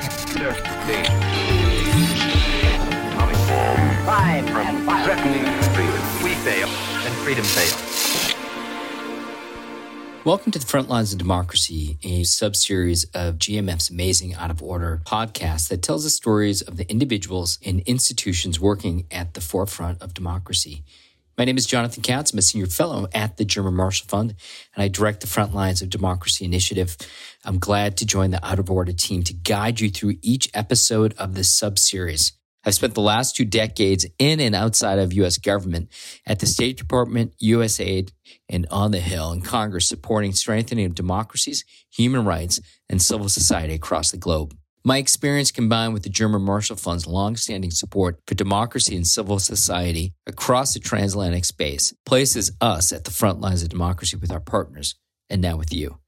Crime and violence. Freedom. We fail, and freedom fails. Welcome to the Frontlines of Democracy, a sub-series of GMF's amazing Out of Order podcast that tells the stories of the individuals and institutions working at the forefront of democracy. My name is Jonathan Katz. I'm a senior fellow at the German Marshall Fund, and I direct the Frontlines of Democracy initiative. I'm glad to join the Out of Order team to guide you through each episode of this sub-series. I've spent the last 2 decades in and outside of U.S. government at the State Department, USAID, and on the Hill in Congress supporting strengthening of democracies, human rights, and civil society across the globe. My experience combined with the German Marshall Fund's longstanding support for democracy and civil society across the transatlantic space places us at the front lines of democracy with our partners, and now with you.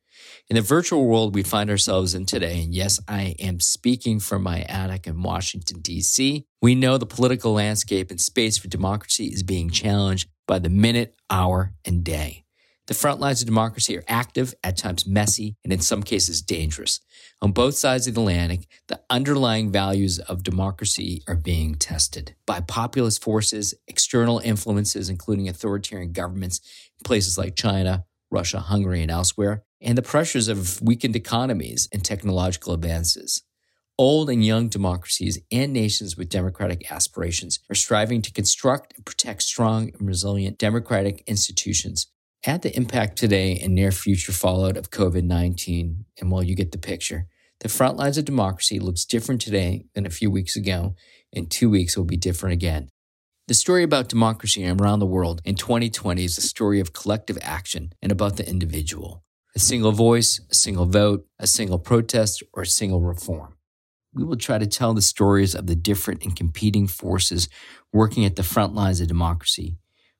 In the virtual world we find ourselves in today, and yes, I am speaking from my attic in Washington, D.C., we know the political landscape and space for democracy is being challenged by the minute, hour, and day. The front lines of democracy are active, at times messy, and in some cases dangerous. On both sides of the Atlantic, the underlying values of democracy are being tested by populist forces, external influences, including authoritarian governments in places like China, Russia, Hungary, and elsewhere, and the pressures of weakened economies and technological advances. Old and young democracies and nations with democratic aspirations are striving to construct and protect strong and resilient democratic institutions. Add the impact today and near future fallout of COVID-19, and well, you get the picture. The front lines of democracy looks different today than a few weeks ago, and 2 weeks will be different again. The story about democracy around the world in 2020 is a story of collective action and about the individual. A single voice, a single vote, a single protest, or a single reform. We will try to tell the stories of the different and competing forces working at the front lines of democracy,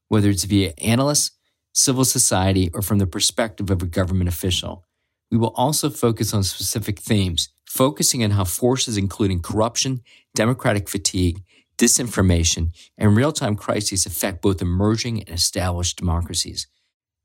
whether it's via analysts, civil society, or from the perspective of a government official. We will also focus on specific themes, focusing on how forces including corruption, democratic fatigue, disinformation, and real-time crises affect both emerging and established democracies.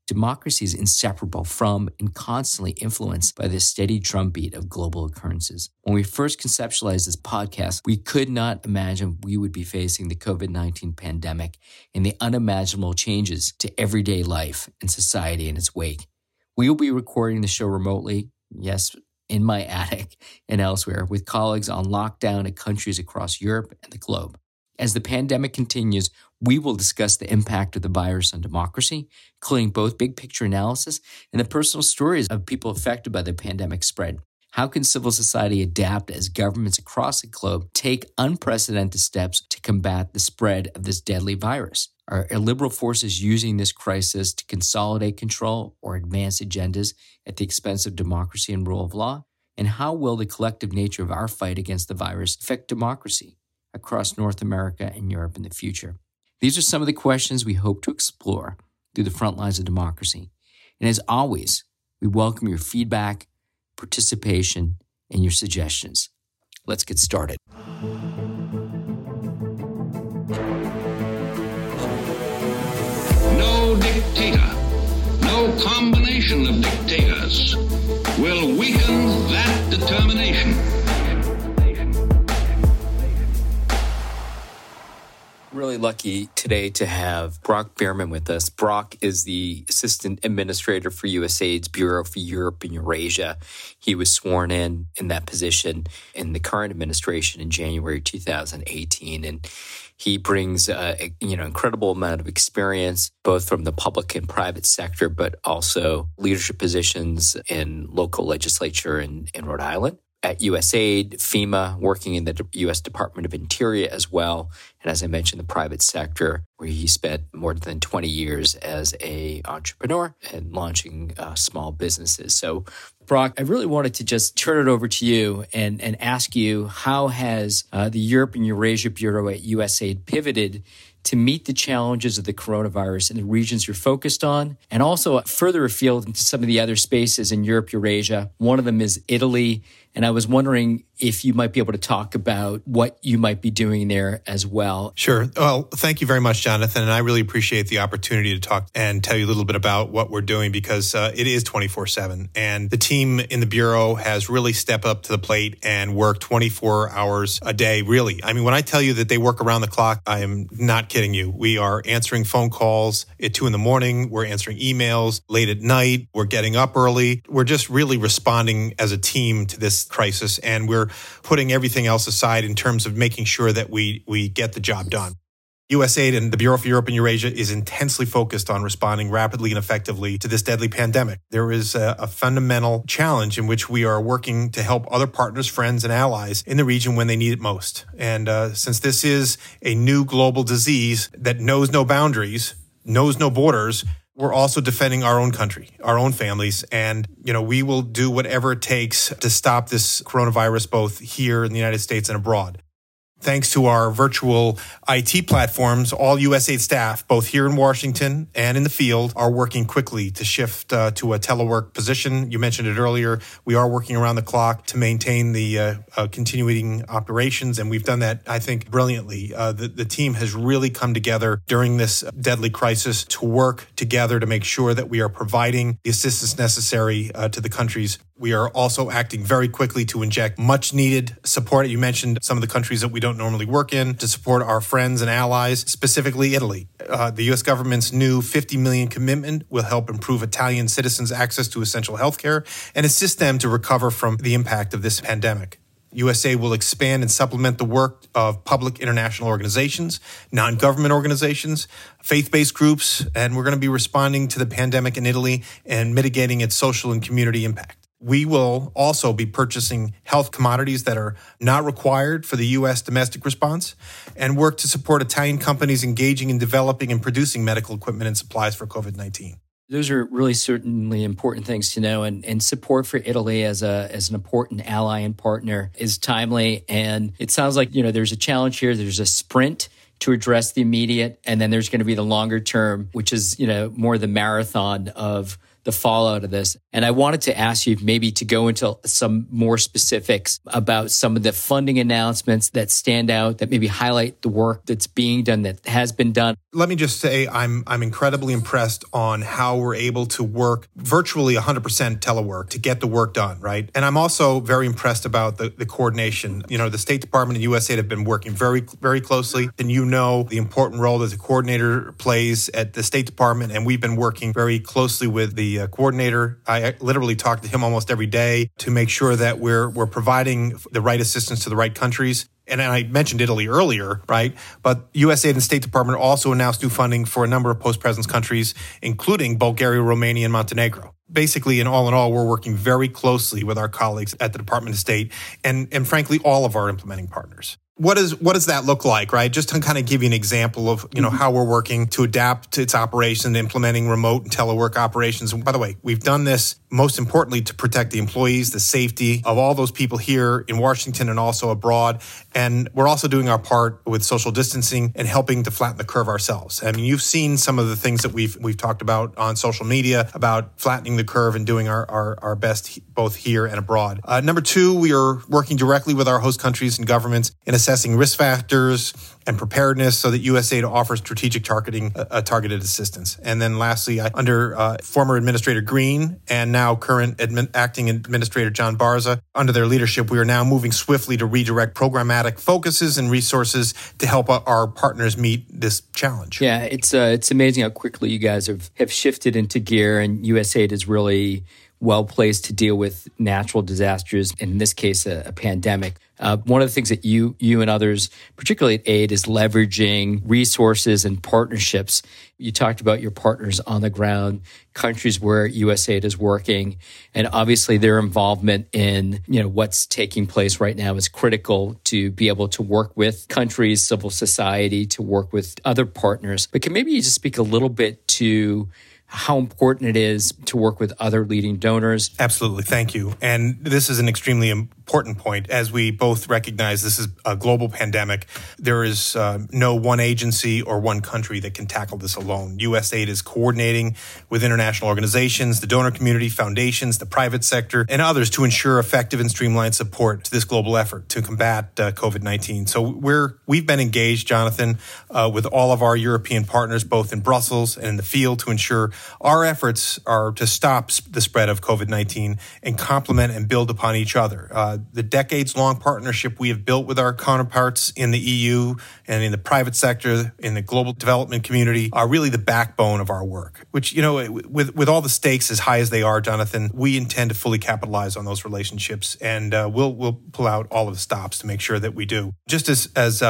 Democracy is inseparable from and constantly influenced by the steady drumbeat of global occurrences. When we first conceptualized this podcast, we could not imagine we would be facing the COVID-19 pandemic and the unimaginable changes to everyday life and society in its wake. We will be recording the show remotely, yes, in my attic and elsewhere, with colleagues on lockdown in countries across Europe and the globe. As the pandemic continues, we will discuss the impact of the virus on democracy, including both big picture analysis and the personal stories of people affected by the pandemic spread. How can civil society adapt as governments across the globe take unprecedented steps to combat the spread of this deadly virus? Are illiberal forces using this crisis to consolidate control or advance agendas at the expense of democracy and rule of law? And how will the collective nature of our fight against the virus affect democracy across North America and Europe in the future? These are some of the questions we hope to explore through the front lines of democracy. And as always, we welcome your feedback, participation, and your suggestions. Let's get started. No dictator, no combination of dictators will weaken that determination. Really lucky today to have Brock Beerman with us. Brock is the Assistant Administrator for USAID's Bureau for Europe and Eurasia. He was sworn in that position in the current administration in January 2018, and he brings incredible amount of experience, both from the public and private sector, but also leadership positions in local legislature in Rhode Island, at USAID, FEMA, working in the U.S. Department of Interior as well. And as I mentioned, the private sector, where he spent more than 20 years as an entrepreneur and launching small businesses. So, Brock, I really wanted to just turn it over to you and ask you, how has the Europe and Eurasia Bureau at USAID pivoted to meet the challenges of the coronavirus in the regions you're focused on, and also further afield into some of the other spaces in Europe, Eurasia? One of them is Italy, And I was wondering if you might be able to talk about what you might be doing there as well. Sure. Well, thank you very much, Jonathan. And I really appreciate the opportunity to talk and tell you a little bit about what we're doing, because it is 24/7. And the team in the Bureau has really stepped up to the plate and worked 24 hours a day, really. I mean, when I tell you that they work around the clock, I am not kidding you. We are answering phone calls at 2 a.m. We're answering emails late at night. We're getting up early. We're just really responding as a team to this crisis. And we're putting everything else aside in terms of making sure that we get the job done. USAID and the Bureau for Europe and Eurasia is intensely focused on responding rapidly and effectively to this deadly pandemic. There is a fundamental challenge in which we are working to help other partners, friends, and allies in the region when they need it most. And since this is a new global disease that knows no boundaries, knows no borders, we're also defending our own country, our own families. And, you know, we will do whatever it takes to stop this coronavirus, both here in the United States and abroad. Thanks to our virtual IT platforms, all USAID staff, both here in Washington and in the field, are working quickly to shift to a telework position. You mentioned it earlier. We are working around the clock to maintain the continuing operations, and we've done that, I think, brilliantly. The team has really come together during this deadly crisis to work together to make sure that we are providing the assistance necessary to the countries. We are also acting very quickly to inject much-needed support. You mentioned some of the countries that we don't normally work in, to support our friends and allies, specifically Italy. The U.S. government's new $50 million commitment will help improve Italian citizens' access to essential health care and assist them to recover from the impact of this pandemic. USA will expand and supplement the work of public international organizations, non-government organizations, faith-based groups, and we're going to be responding to the pandemic in Italy and mitigating its social and community impact. We will also be purchasing health commodities that are not required for the U.S. domestic response, and work to support Italian companies engaging in developing and producing medical equipment and supplies for COVID-19. Those are really certainly important things to know, and support for Italy as an important ally and partner is timely. And it sounds like, you know, there's a challenge here. There's a sprint to address the immediate, and then there's going to be the longer term, which is, you know, more the marathon of the fallout of this. And I wanted to ask you maybe to go into some more specifics about some of the funding announcements that stand out, that maybe highlight the work that's being done, that has been done. Let me just say I'm incredibly impressed on how we're able to work virtually 100% telework to get the work done, right? And I'm also very impressed about the coordination. You know, the State Department and USAID have been working very, very closely. And you know the important role that the coordinator plays at the State Department. And we've been working very closely with the coordinator. I literally talk to him almost every day to make sure that we're providing the right assistance to the right countries. And I mentioned Italy earlier, right? But USAID and State Department also announced new funding for a number of post-presence countries, including Bulgaria, Romania, and Montenegro. Basically, in all, we're working very closely with our colleagues at the Department of State and frankly, all of our implementing partners. What does that look like, right? Just to kind of give you an example of, you know, how we're working to adapt to its operation, implementing remote and telework operations. And by the way, we've done this most importantly to protect the employees, the safety of all those people here in Washington and also abroad. And we're also doing our part with social distancing and helping to flatten the curve ourselves. I mean, you've seen some of the things that we've talked about on social media about flattening the curve and doing our best both here and abroad. Number two, we are working directly with our host countries and governments in assessing risk factors and preparedness so that USAID offers strategic targeting, targeted assistance. And then lastly, under former Administrator Green and now current acting Administrator John Barza, under their leadership, we are now moving swiftly to redirect programmatic focuses and resources to help our partners meet this challenge. Yeah, it's amazing how quickly you guys have shifted into gear, and USAID is really well-placed to deal with natural disasters, and in this case, a pandemic. One of the things that you and others, particularly at AID, is leveraging resources and partnerships. You talked about your partners on the ground, countries where USAID is working, and obviously their involvement in, you know, what's taking place right now is critical to be able to work with countries, civil society, to work with other partners. But can maybe you just speak a little bit to how important it is to work with other leading donors? Absolutely. Thank you. And this is an extremely important point. As we both recognize, this is a global pandemic. There is no one agency or one country that can tackle this alone. USAID is coordinating with international organizations, the donor community, foundations, the private sector, and others to ensure effective and streamlined support to this global effort to combat COVID-19. So we've been engaged, Jonathan, with all of our European partners, both in Brussels and in the field, to ensure our efforts are to stop the spread of COVID-19 and complement and build upon each other. The decades-long partnership we have built with our counterparts in the EU and in the private sector, in the global development community, are really the backbone of our work, which, you know, with all the stakes as high as they are, Jonathan, we intend to fully capitalize on those relationships, and we'll pull out all of the stops to make sure that we do. Just as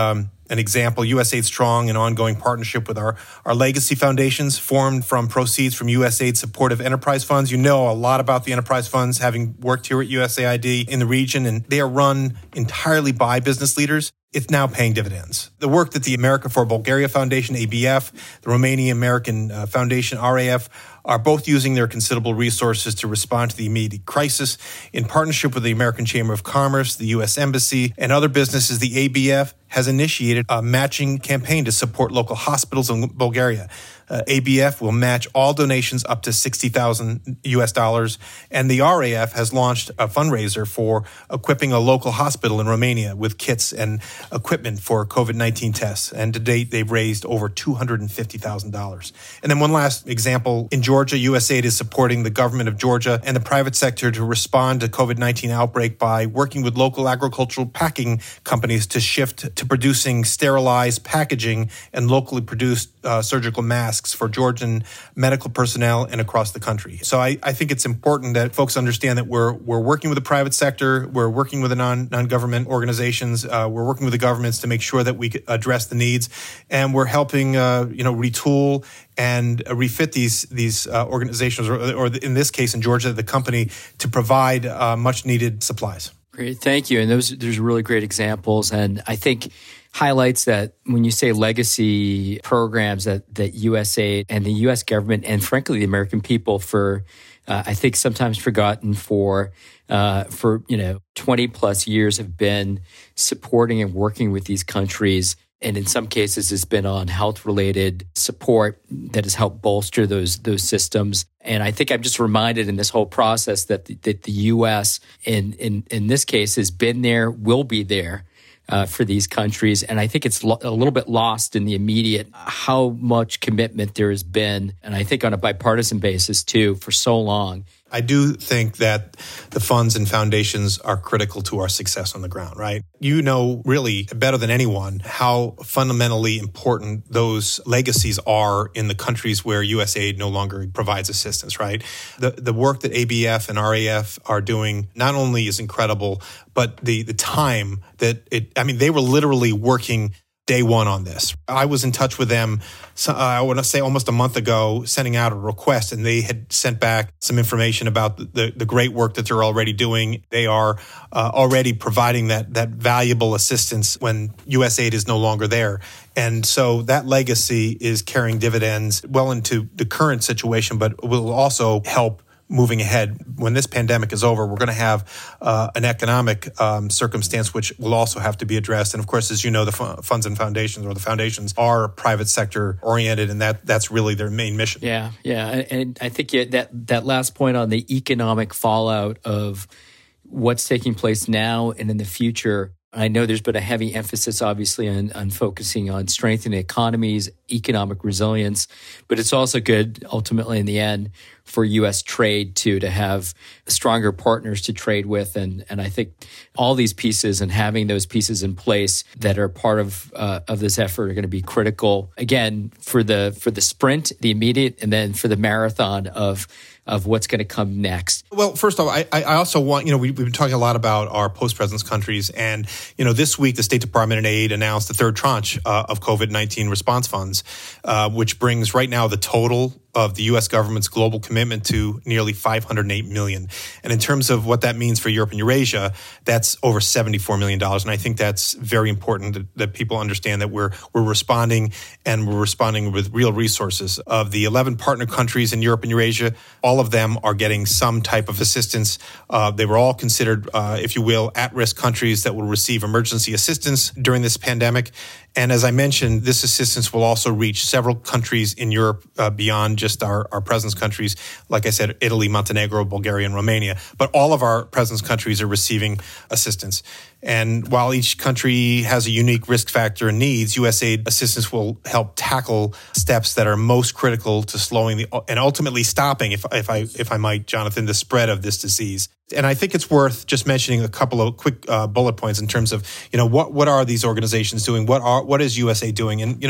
an example, USAID's strong and ongoing partnership with our legacy foundations formed from proceeds from USAID supportive enterprise funds. You know a lot about the enterprise funds, having worked here at USAID in the region, and they are run entirely by business leaders. It's now paying dividends. The work that the America for Bulgaria Foundation, ABF, the Romanian-American Foundation, RAF, are both using their considerable resources to respond to the immediate crisis. In partnership with the American Chamber of Commerce, the U.S. Embassy, and other businesses, the ABF has initiated a matching campaign to support local hospitals in Bulgaria. ABF will match all donations up to $60,000, and the RAF has launched a fundraiser for equipping a local hospital in Romania with kits and equipment for COVID-19 tests. And to date, they've raised over $250,000. And then one last example, in Georgia, USAID is supporting the government of Georgia and the private sector to respond to COVID-19 outbreak by working with local agricultural packing companies to shift to producing sterilized packaging and locally produced surgical masks for Georgian medical personnel and across the country. So I think it's important that folks understand that we're working with the private sector, we're working with the non-government organizations, we're working with the governments to make sure that we address the needs, and we're helping retool and refit these organizations, or in this case in Georgia, the company, to provide much needed supplies. Great, thank you. And there's really great examples, and I think highlights that when you say legacy programs that USAID and the U.S. government and frankly the American people I think sometimes forgotten for 20 plus years have been supporting and working with these countries. And in some cases, it's been on health-related support that has helped bolster those systems. And I think I'm just reminded in this whole process that the U.S. in this case has been there, will be there for these countries. And I think it's a little bit lost in the immediate how much commitment there has been, and I think on a bipartisan basis too, for so long. I do think that the funds and foundations are critical to our success on the ground, right? You know, really better than anyone how fundamentally important those legacies are in the countries where USAID no longer provides assistance, right? The work that ABF and RAF are doing not only is incredible, but the time they were literally working day one on this. I was in touch with them, I want to say almost a month ago, sending out a request, and they had sent back some information about the great work that they're already doing. They are already providing that valuable assistance when USAID is no longer there. And so that legacy is carrying dividends well into the current situation, but will also help moving ahead. When this pandemic is over, we're going to have an economic circumstance which will also have to be addressed. And of course, as you know, the funds and foundations, or the foundations, are private sector oriented, and that's really their main mission. Yeah. And I think that last point on the economic fallout of what's taking place now and in the future, I know there's been a heavy emphasis, obviously, on focusing on strengthening economies, economic resilience, but it's also good, ultimately, in the end, for U.S. trade, too, to have stronger partners to trade with. And I think all these pieces and having those pieces in place that are part of this effort are going to be critical, again, for the sprint, the immediate, and then for the marathon of what's going to come next. Well, first off, I also want, we've been talking a lot about our post-presence countries. And, this week, the State Department and AID announced the third tranche of COVID-19 response funds, which brings right now the total of the U.S. government's global commitment to nearly 508 million. And in terms of what that means for Europe and Eurasia, that's over $74 million. And I think that's very important that people understand that we're responding, and we're responding with real resources. Of the 11 partner countries in Europe and Eurasia, all of them are getting some type of assistance. They were all considered, if you will, at-risk countries that will receive emergency assistance during this pandemic. And as I mentioned, this assistance will also reach several countries in Europe beyond just our presence countries. Like I said, Italy, Montenegro, Bulgaria, and Romania. But all of our presence countries are receiving assistance. And while each country has a unique risk factor and needs, USAID assistance will help tackle steps that are most critical to slowing and ultimately stopping, if I might, Jonathan, the spread of this disease. And I think it's worth just mentioning a couple of quick bullet points in terms of, what are these organizations doing? What is USA doing? And,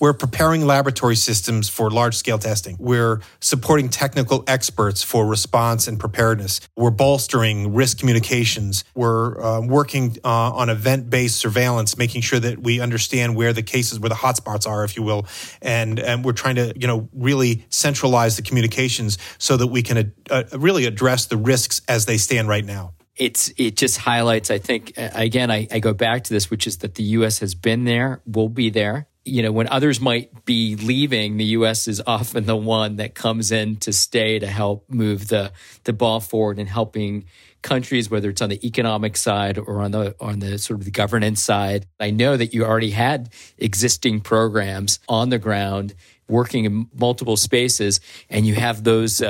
we're preparing laboratory systems for large-scale testing. We're supporting technical experts for response and preparedness. We're bolstering risk communications. We're working on event-based surveillance, making sure that we understand where the cases, where the hotspots are, if you will. And we're trying to, really centralize the communications so that we can really address the risks as they stand right now. It just highlights, I think, again, I go back to this, which is that the U.S. has been there, will be there. When others might be leaving, the U.S. is often the one that comes in to stay to help move the ball forward in helping countries, whether it's on the economic side or on the sort of the governance side. I know that you already had existing programs on the ground working in multiple spaces, and you have those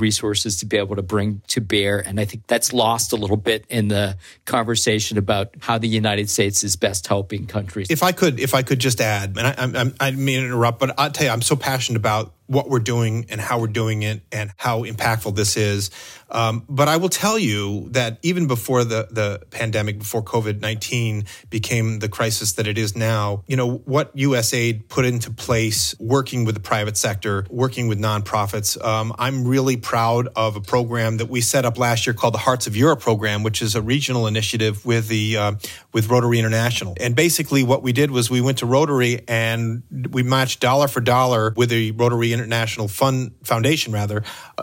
resources to be able to bring to bear. And I think that's lost a little bit in the conversation about how the United States is best helping countries. If I could just add, and I didn't mean to interrupt, but I'll tell you, I'm so passionate about what we're doing and how we're doing it and how impactful this is. But I will tell you that even before the pandemic, before COVID-19 became the crisis that it is now, what USAID put into place, working with the private sector, working with nonprofits. I'm really proud of a program that we set up last year called the Hearts of Europe program, which is a regional initiative with Rotary International. And basically what we did was we went to Rotary and we matched dollar for dollar with the Rotary International Fund Foundation,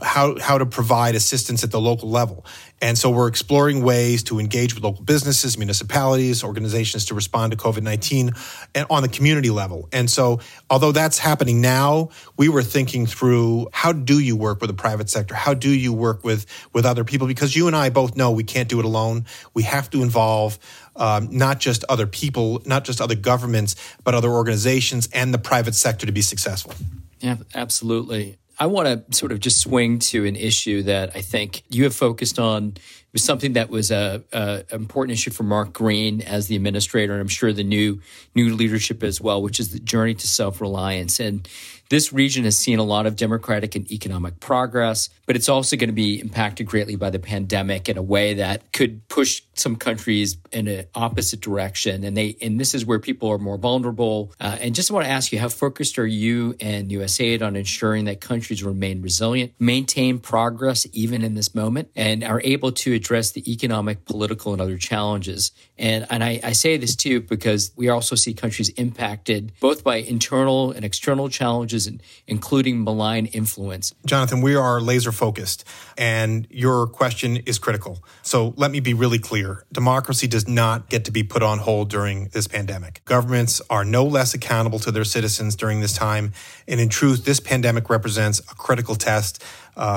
how to provide assistance at the local level. And so we're exploring ways to engage with local businesses, municipalities, organizations to respond to COVID-19 and on the community level. And so although that's happening now, we were thinking through, how do you work with the private sector? How do you work with other people? Because you and I both know we can't do it alone. We have to involve not just other people, not just other governments, but other organizations and the private sector to be successful. Yeah, absolutely. I want to sort of just swing to an issue that I think you have focused on. It was something that was an important issue for Mark Green as the administrator, and I'm sure the new leadership as well, which is the journey to self-reliance. And this region has seen a lot of democratic and economic progress, but it's also going to be impacted greatly by the pandemic in a way that could push some countries in an opposite direction. And this is where people are more vulnerable. And just want to ask you, how focused are you and USAID on ensuring that countries remain resilient, maintain progress even in this moment, and are able to address the economic, political, and other challenges? And I say this too because we also see countries impacted both by internal and external challenges, including malign influence. Jonathan, we are laser focused, and your question is critical. So let me be really clear. Democracy does not get to be put on hold during this pandemic. Governments are no less accountable to their citizens during this time. And in truth, this pandemic represents a critical test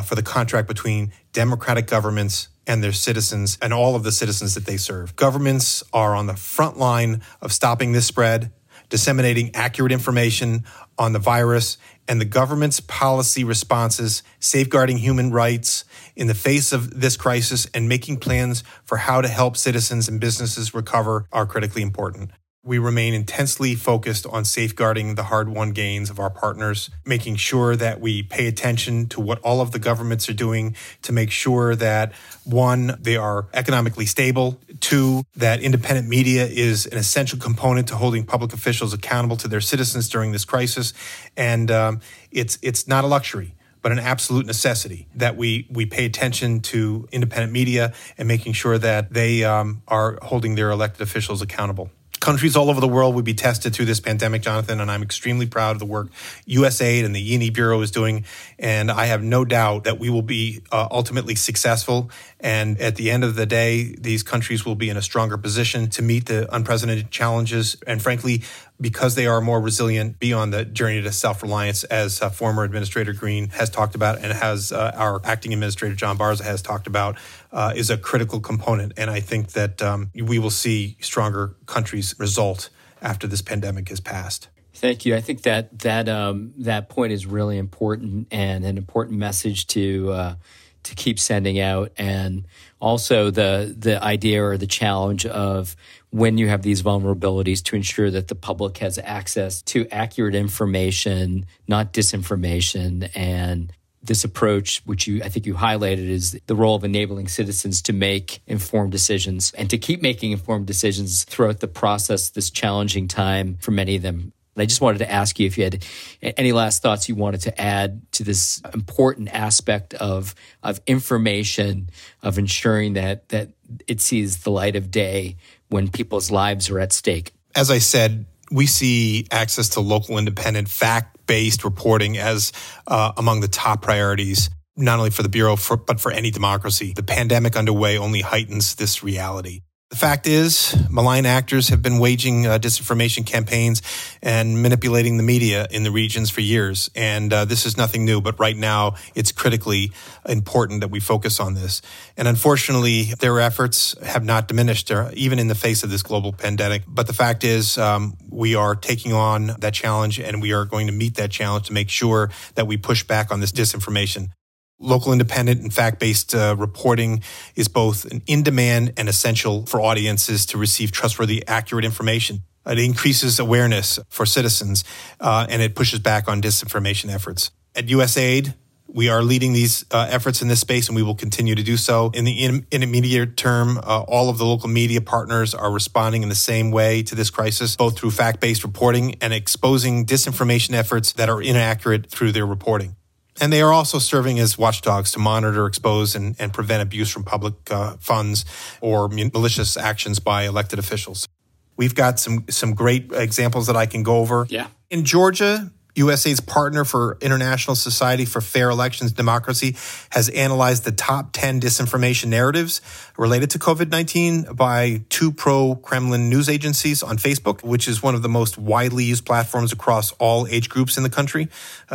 for the contract between democratic governments and their citizens and all of the citizens that they serve. Governments are on the front line of stopping this spread, disseminating accurate information on the virus, and the government's policy responses, safeguarding human rights in the face of this crisis, and making plans for how to help citizens and businesses recover are critically important. We remain intensely focused on safeguarding the hard-won gains of our partners, making sure that we pay attention to what all of the governments are doing to make sure that, one, they are economically stable, two, that independent media is an essential component to holding public officials accountable to their citizens during this crisis, and it's not a luxury, but an absolute necessity that we pay attention to independent media and making sure that they are holding their elected officials accountable. countries all over the world would be tested through this pandemic, Jonathan, and I'm extremely proud of the work USAID and the E&E Bureau is doing. And I have no doubt that we will be ultimately successful. And at the end of the day, these countries will be in a stronger position to meet the unprecedented challenges. And frankly, because they are more resilient, be on the journey to self-reliance, as former Administrator Green has talked about and has our acting administrator, John Barza, has talked about, is a critical component. And I think that we will see stronger countries result after this pandemic has passed. Thank you. I think that point is really important and an important message to keep sending out. And also the idea or the challenge of when you have these vulnerabilities to ensure that the public has access to accurate information, not disinformation. And this approach, which I think you highlighted, is the role of enabling citizens to make informed decisions and to keep making informed decisions throughout the process, this challenging time for many of them. And I just wanted to ask you if you had any last thoughts you wanted to add to this important aspect of information, of ensuring that it sees the light of day when people's lives are at stake. As I said, we see access to local independent fact-based reporting as among the top priorities, not only for the Bureau, but for any democracy. The pandemic underway only heightens this reality. The fact is, malign actors have been waging disinformation campaigns and manipulating the media in the regions for years. And this is nothing new, but right now it's critically important that we focus on this. And unfortunately, their efforts have not diminished, even in the face of this global pandemic. But the fact is, we are taking on that challenge, and we are going to meet that challenge to make sure that we push back on this disinformation. Local independent and fact-based reporting is both an in-demand and essential for audiences to receive trustworthy, accurate information. It increases awareness for citizens, and it pushes back on disinformation efforts. At USAID, we are leading these efforts in this space, and we will continue to do so. In the intermediate term, all of the local media partners are responding in the same way to this crisis, both through fact-based reporting and exposing disinformation efforts that are inaccurate through their reporting. And they are also serving as watchdogs to monitor, expose, and prevent abuse from public funds or malicious actions by elected officials. We've got some great examples that I can go over. Yeah. In Georgia, USAID's partner for International Society for Fair Elections Democracy has analyzed the top 10 disinformation narratives related to COVID-19 by two pro-Kremlin news agencies on Facebook, which is one of the most widely used platforms across all age groups in the country.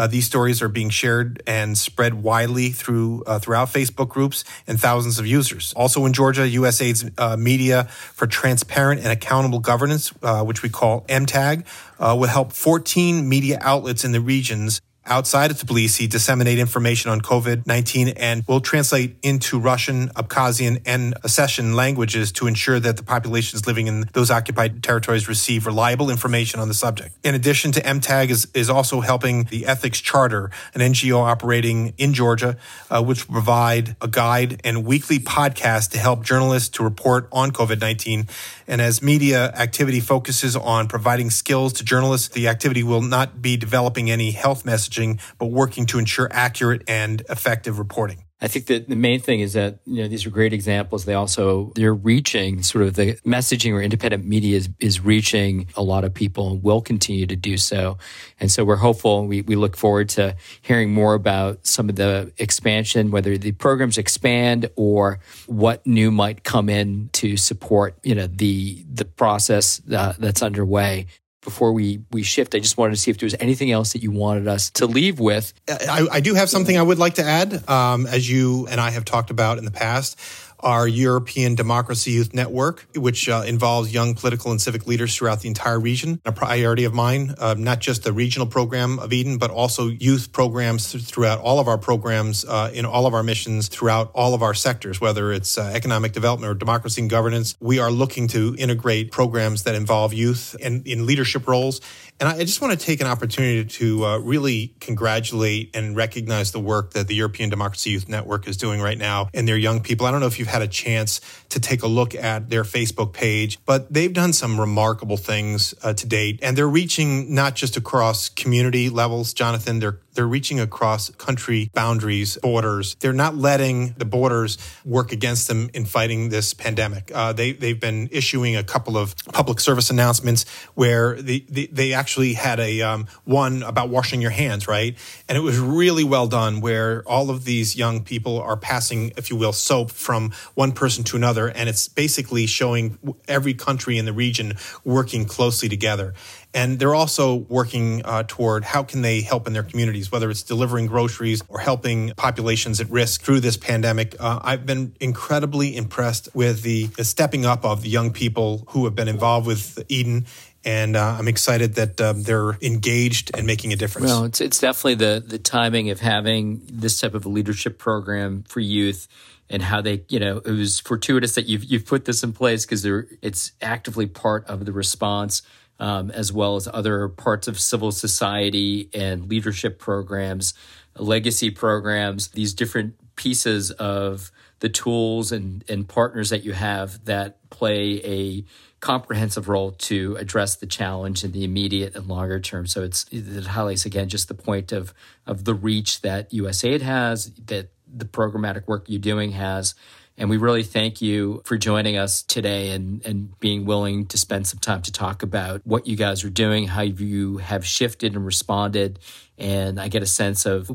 These stories are being shared and spread widely throughout Facebook groups and thousands of users. Also in Georgia, USAID's Media for Transparent and Accountable Governance, which we call MTAG, will help 14 media outlets in the regions outside of Tbilisi disseminate information on COVID-19 and will translate into Russian, Abkhazian, and Ossetian languages to ensure that the populations living in those occupied territories receive reliable information on the subject. In addition to MTAG is also helping the Ethics Charter, an NGO operating in Georgia, which will provide a guide and weekly podcast to help journalists to report on COVID-19. And as media activity focuses on providing skills to journalists, the activity will not be developing any health messages, but working to ensure accurate and effective reporting. I think that the main thing is that, these are great examples. They're reaching sort of the messaging, or independent media is reaching a lot of people and will continue to do so. And so we're hopeful. We look forward to hearing more about some of the expansion, whether the programs expand or what new might come in to support, the process that's underway. Before we shift, I just wanted to see if there was anything else that you wanted us to leave with. I do have something I would like to add. As you and I have talked about in the past, our European Democracy Youth Network, which involves young political and civic leaders throughout the entire region, a priority of mine, not just the regional program of Eden, but also youth programs throughout all of our programs, in all of our missions, throughout all of our sectors, whether it's economic development or democracy and governance. We are looking to integrate programs that involve youth and in leadership roles. And I just want to take an opportunity to really congratulate and recognize the work that the European Democracy Youth Network is doing right now and their young people. I don't know if you've had a chance to take a look at their Facebook page, but they've done some remarkable things to date. And they're reaching not just across community levels, Jonathan, they're They're reaching across country boundaries, borders. They're not letting the borders work against them in fighting this pandemic. They've been issuing a couple of public service announcements where they actually had a one about washing your hands, right? And it was really well done, where all of these young people are passing, if you will, soap from one person to another. And it's basically showing every country in the region working closely together. And they're also working toward how can they help in their communities, whether it's delivering groceries or helping populations at risk through this pandemic. I've been incredibly impressed with the stepping up of the young people who have been involved with Eden. And I'm excited that they're engaged and making a difference. Well, it's definitely the timing of having this type of a leadership program for youth. And how they, you know, it was fortuitous that you've put this in place, because it's actively part of the response, as well as other parts of civil society and leadership programs, legacy programs, these different pieces of the tools and partners that you have that play a comprehensive role to address the challenge in the immediate and longer term. So it highlights, again, just the point of the reach that USAID has, that the programmatic work you're doing has. And we really thank you for joining us today and being willing to spend some time to talk about what you guys are doing, how you have shifted and responded. And I get a sense of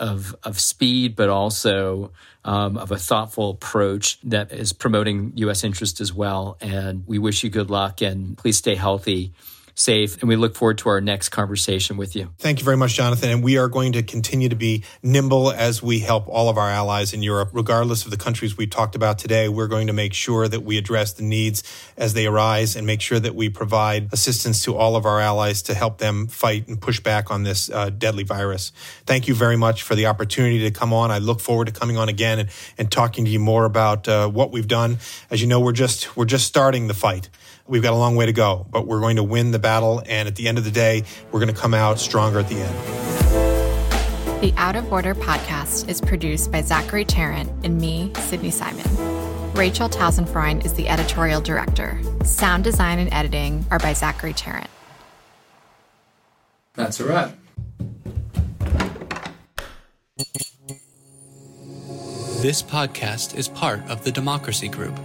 of speed, but also of a thoughtful approach that is promoting U.S. interest as well. And we wish you good luck, and please stay healthy, safe, and we look forward to our next conversation with you. Thank you very much, Jonathan. And we are going to continue to be nimble as we help all of our allies in Europe. Regardless of the countries we talked about today, we're going to make sure that we address the needs as they arise and make sure that we provide assistance to all of our allies to help them fight and push back on this deadly virus. Thank you very much for the opportunity to come on. I look forward to coming on again and talking to you more about what we've done. As you know, we're just starting the fight. We've got a long way to go, but we're going to win the battle. And at the end of the day, we're going to come out stronger at the end. The Out of Order podcast is produced by Zachary Tarrant and me, Sydney Simon. Rachel Tausenfreund is the editorial director. Sound design and editing are by Zachary Tarrant. That's a wrap. This podcast is part of the Democracy Group.